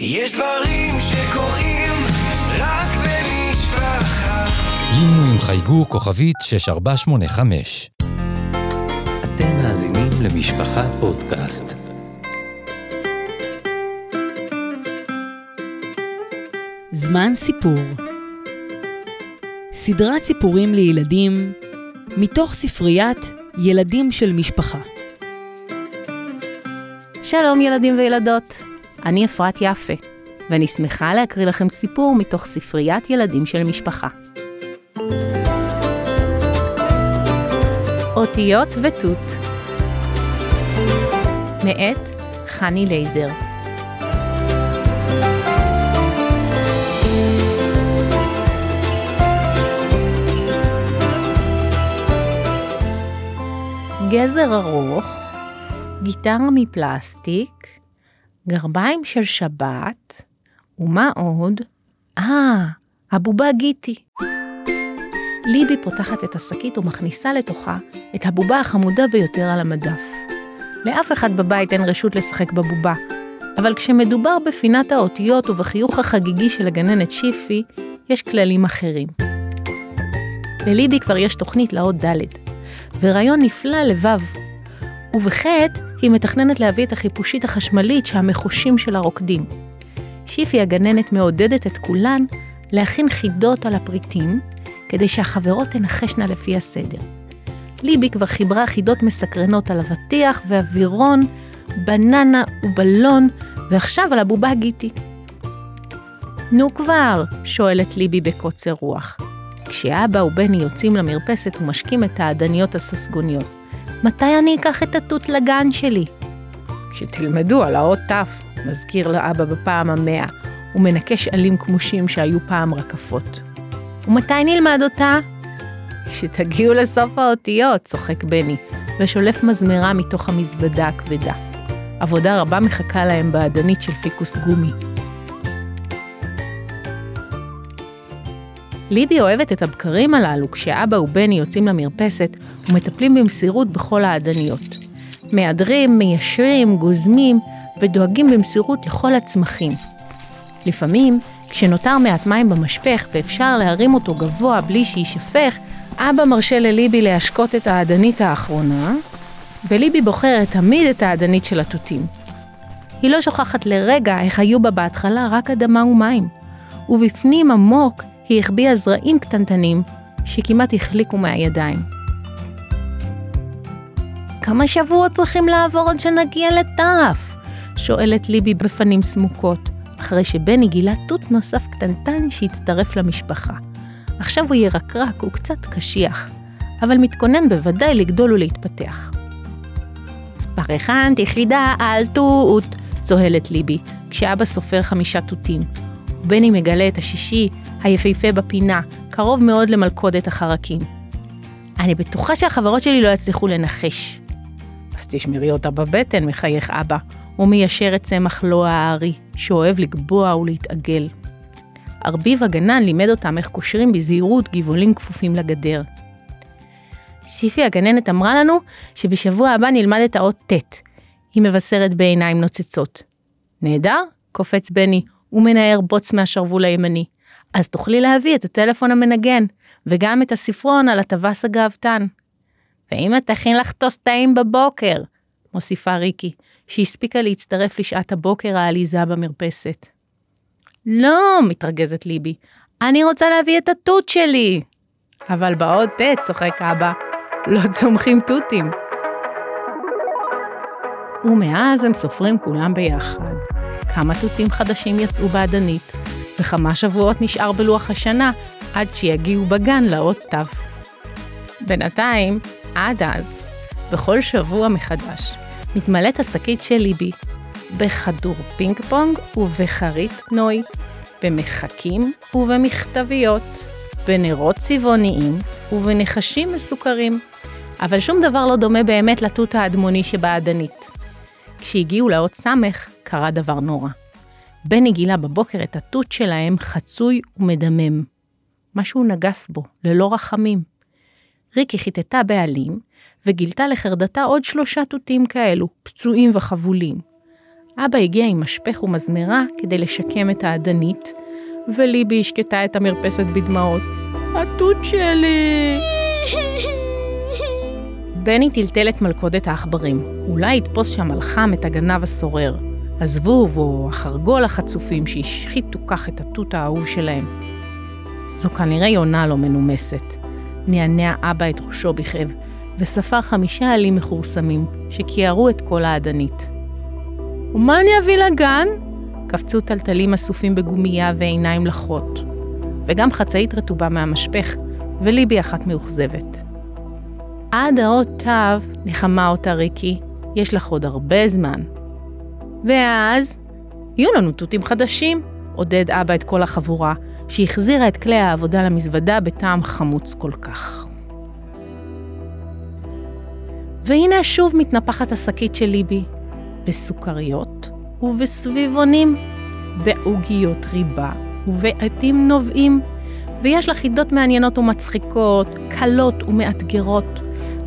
יש דברים שקוראים רק במשפחה. לינו עם חייגו כוכבית 6485. אתם מאזינים למשפחה פודקאסט. זמן סיפור. סדרת סיפורים לילדים מתוך ספריית ילדים של משפחה. שלום ילדים וילדות, אני אפרת יפה, ואני שמחה להקריא לכם סיפור מתוך ספריית ילדים של משפחה. אותיות ותות, מאת חני לייזר. גזר ארוך, גיטרה מפלסטיק, גרביים של שבת, ומה עוד? הבובה גיטי. ליבי פותחת את השקית ומכניסה לתוכה את הבובה החמודה ביותר על המדף. לאף אחד בבית אין רשות לשחק בבובה, אבל כשמדובר בפינת האותיות ובחיוך החגיגי של הגננת שיפי, יש כללים אחרים. לליבי כבר יש תוכנית לאות ד' ורעיון נפלא לבב. ובחטא היא מתכננת להביא את החיפושית החשמלית שהמחושים שלה רוקדים. שיפי הגננת מעודדת את כולן להכין חידות על הפריטים, כדי שהחברות תנחשנה לפי הסדר. ליבי כבר חיברה חידות מסקרנות על הבטיח והאווירון, בננה ובלון, ועכשיו על הבובה גיטי. נו כבר, שואלת ליבי בקוצר רוח. כשאבא ובני יוצאים למרפסת ומשקים את העדניות הססגוניות, מתי אני אקח את התות לגן שלי? כשתלמדו על האות תף, מזכיר לאבא בפעם 100, ומנקש עלים כמושים שהיו פעם רקפות. ומתי נלמד אותה? כשתגיעו לסוף האותיות, צוחק בני, ושולף מזמרה מתוך המזוודה הכבדה. עבודה רבה מחכה להם בעדנית של פיקוס גומי. ליבי אוהבת את הבקרים הללו כשאבא ובני יוצאים למרפסת ומטפלים במסירות בכל העדניות. מעדרים, מיישרים, גוזמים ודואגים במסירות לכל הצמחים. לפעמים, כשנותר מעט מים במשפך ואפשר להרים אותו גבוה בלי שישפך, אבא מרשה לליבי להשקות את העדנית האחרונה, וליבי בוחרת תמיד את העדנית של התותים. היא לא שוכחת לרגע איך היו בה בהתחלה רק אדמה ומים, ובפנים עמוק היא החביאה זרעים קטנטנים שכמעט החליקו מהידיים. כמה שבועות צריכים לעבור עד שנגיע לטף? שואלת ליבי בפנים סמוקות, אחרי שבני גילה תות נוסף קטנטן שהצטרף למשפחה. עכשיו הוא ירקרק וקצת קשיח, אבל מתכונן בוודאי לגדול ולהתפתח. פרחנט יחידה על תות, צוהלת ליבי, כשאבא סופר 5 תותים. בני מגלה את השישי, היפהפה בפינה, קרוב מאוד למלכודת החרקים. אני בטוחה שהחברות שלי לא יצליחו לנחש. אז תשמרי אותה בבטן, מחייך אבא, ומיישר את צמח לו הערי, שאוהב לגבוע ולהתעגל. ארביב הגנן לימד אותם איך קושרים בזהירות גבעולים כפופים לגדר. שיפי הגננת אמרה לנו שבשבוע הבא נלמד את האות תת. היא מבשרת בעיניים נוצצות. נהדר? קופץ בני, ומנער בוץ מהשרוול הימני. אז תוכלי להביא את הטלפון המנגן, וגם את הספרון על הטווס הגאוותן. ואמא תכין לך תוס טעים בבוקר, מוסיפה ריקי, שהספיקה להצטרף לשעת הבוקר העליזה במרפסת. לא, מתרגזת ליבי, אני רוצה להביא את התות שלי. אבל בעוד תת, צוחק אבא, לא צומחים תותים. ומאז הם סופרים כולם ביחד. כמה תותים חדשים יצאו בעדנית, וכמה שבועות נשאר בלוח השנה עד שיגיעו בגן לאות תו. בינתיים, עד אז, בכל שבוע מחדש, מתמלאת השקית של ליבי, בכדור פינג פונג ובחרית נוי, במחקים ובמכתביות, בנרות צבעוניים ובנחשים מסוכרים, אבל שום דבר לא דומה באמת לתות האדמוני שבעדנית. כשהגיעו לאות סמך, קרה דבר נורא. בני גילה בבוקר את התות שלהם חצוי ומדמם. משהו נגס בו, ללא רחמים. ריקי חיטטה בעלים, וגילתה לחרדתה עוד 3 תותים כאלו, פצועים וחבולים. אבא הגיע עם משפך ומזמרה כדי לשקם את העדנית, וליבי השקטה את המרפסת בדמעות. התות שלי! בני טלטל את מלכודת האחברים. אולי יתפוס שם מלחם את הגנב הסורר. הזבוב או החרגול החצופים שהשחיתו כך את התות האהוב שלהם. זו כנראה יונה לא מנומסת. נענע אבא את ראשו בכאב, וספר 5 עלים מחורסמים שכיערו את כל העדנית. ומה אני אביא לגן? קפצו טלטלים אסופים בגומייה ועיניים לחות. וגם חצאית רטובה מהמשפך, וליבי אחת מאוכזבת. עד האות תו, נחמה אותה ריקי, יש לך עוד הרבה זמן. ואז, יהיו לנו תותים חדשים, עודד אבא את כל החבורה, שהחזירה את כלי העבודה למזוודה בטעם חמוץ כל כך. והנה שוב מתנפחת השקית של ליבי, בסוכריות ובסביבונים, בעוגיות ריבה ובעתים נובעים, ויש לה חידות מעניינות ומצחיקות, קלות ומאתגרות,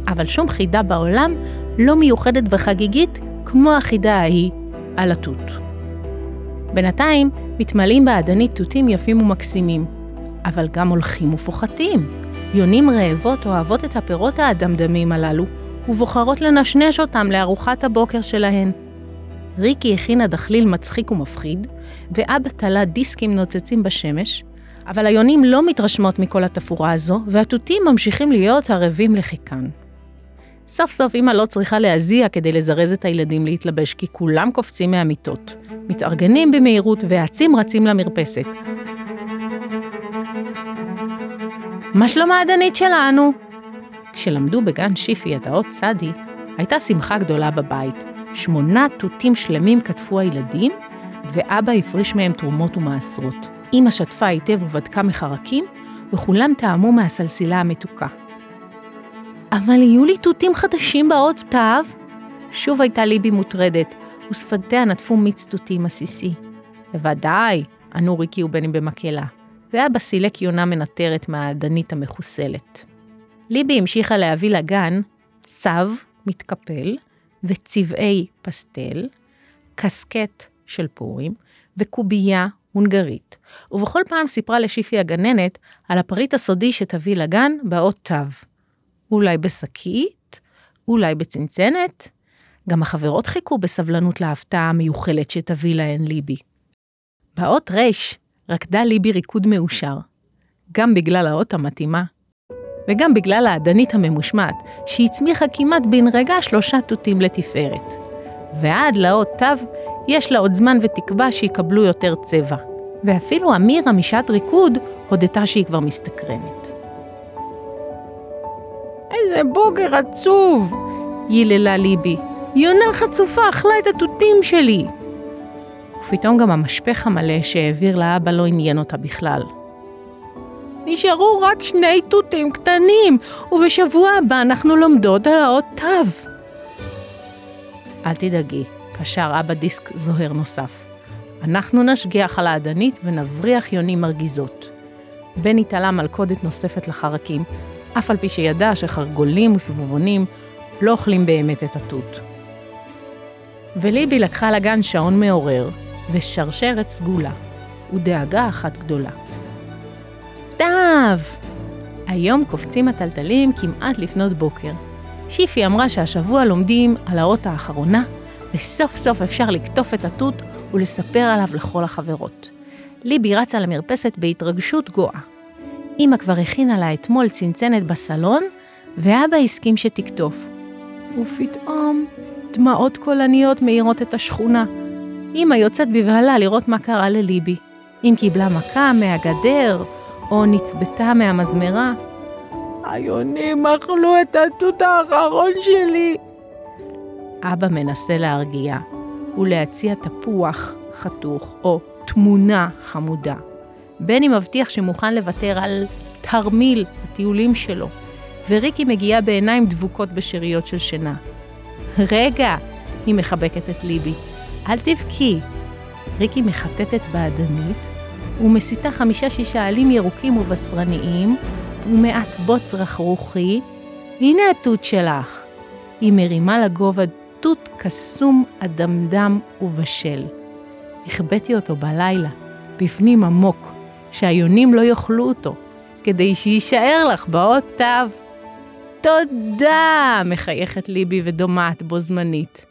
אבל שום חידה בעולם לא מיוחדת וחגיגית כמו החידה ההיא על התות. בינתיים מתמלאים בעדנית תותים יפים ומקסימים, אבל גם הולכים ופוחתים. יונים רעבות אוהבות את הפירות האדמדמים הללו, ובוחרות לנשנש אותם לארוחת הבוקר שלהן. ריקי הכינה דחליל מצחיק ומפחיד, ואבא תלה דיסקים נוצצים בשמש, אבל היונים לא מתרשמות מכל התפורה הזו, והתותים ממשיכים להיות ערבים לחיקן. סוף סוף אמא לא צריכה להזיע כדי לזרז את הילדים להתלבש, כי כולם קופצים מהמיטות, מתארגנים במהירות והעצים רצים למרפסת. מה שלום העדנית שלנו? כשלמדו בגן שיפי את האות צדי, הייתה שמחה גדולה בבית. 8 תותים שלמים כתפו הילדים, ואבא הפריש מהם תרומות ומעשרות. אמא שטפה היטב ובדקה מחרקים, וכולם טעמו מהסלסילה המתוקה. אבל יהיו לי תותים חדשים באות תו? שוב הייתה ליבי מוטרדת, ושפתיה נטפו מיץ תותים עסיסי. בוודאי, ענו ריקי ובני במקהלה, ואבא סילק יונה מנטרת מהעדנית המחוסלת. ליבי המשיכה להביא לגן צב מתקפל וצבעי פסטל, קסקט של פורים וקובייה הונגרית, ובכל פעם סיפרה לשיפי הגננת על הפריט הסודי שתביא לגן באות תו. אולי בסקית, אולי בצנצנת, גם החברות חיכו בסבלנות להפתעה המיוחלת שתביא להן ליבי. באות רש רקדה ליבי ריקוד מאושר, גם בגלל האות המתאימה, וגם בגלל העדנית הממושמעת, שהצמיחה כמעט בן רגע 3 תותים לתפארת. ועד לאות תו, יש לה עוד זמן ותקווה שיקבלו יותר צבע. ואפילו אמירה משעת ריקוד, הודתה שהיא כבר מסתקרנת. איזה בוגר עצוב! ייללה ליבי. יונה חצופה אכלה את התותים שלי! ופתאום גם המשפך המלא שהעביר לאבא לא עניין אותה בכלל. נשארו רק 2 תותים קטנים, ובשבוע הבא אנחנו לומדות על האות תו. אל תדאגי, קשר אבא דיסק זוהר נוסף. אנחנו נשגיח על העדנית ונבריח יונים מרגיזות. בני תלה מלכודת נוספת לחרקים, אף על פי שידע שחרגולים וסבובונים לא אוכלים באמת את התות. וליבי לקחה לגן שעון מעורר, ושרשרת סגולה, ודאגה אחת גדולה. תו! היום קופצים הטלטלים כמעט לפנות בוקר. שיפי אמרה שהשבוע לומדים על האות האחרונה, וסוף סוף אפשר לקטוף את התות ולספר עליו לכל החברות. ליבי רצה למרפסת בהתרגשות גואה. אמא כבר הכינה לה אתמול צנצנת בסלון, ואבא הסכים שתקטוף. ופתאום דמעות קולניות מאירות את השכונה. אמא יוצאת בבהלה לראות מה קרה לליבי. אם קיבלה מכה מהגדר, או נצבתה מהמזמרה. היונים אכלו את התות האחרון שלי. אבא מנסה להרגיע ולהציע תפוח חתוך או תמונה חמודה. בני מבטיח שמוכן לוותר על תרמיל הטיולים שלו, וריקי מגיעה בעיניים דבוקות בשריות של שינה. רגע, היא מחבקת את ליבי. אל תבכי. ריקי מחטטת בעדנית, ומסיתה 5-6 עלים ירוקים ובשרניים, ומעט בוץ רכרוכי. הנה התות שלך. היא מרימה לגובה תות קסום אדמדם ובשל. הכבאתי אותו בלילה, בפנים עמוק, שהיונים לא יאכלו אותו, כדי שיישאר לך באות תו. תודה, מחייכת ליבי ודומעת בו זמנית.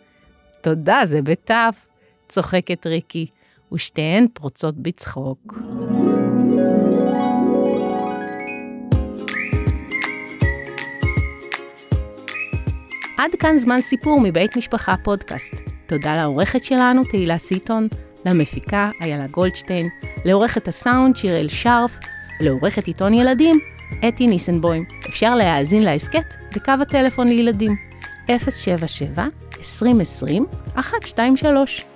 תודה, זה בתו, צוחקת ריקי, ושתיהן פרוצות בצחוק. עד כאן זמן סיפור מבית משפחה פודקאסט. תודה לעורכת שלנו, תהילה סיטון, למפיקה, איילה גולדשטיין, לעורכת הסאונד, שיראל שרף, לעורכת עיתון ילדים, אתי ניסנבוים. אפשר להאזין להסקט בקו הטלפון לילדים 077-2020-123.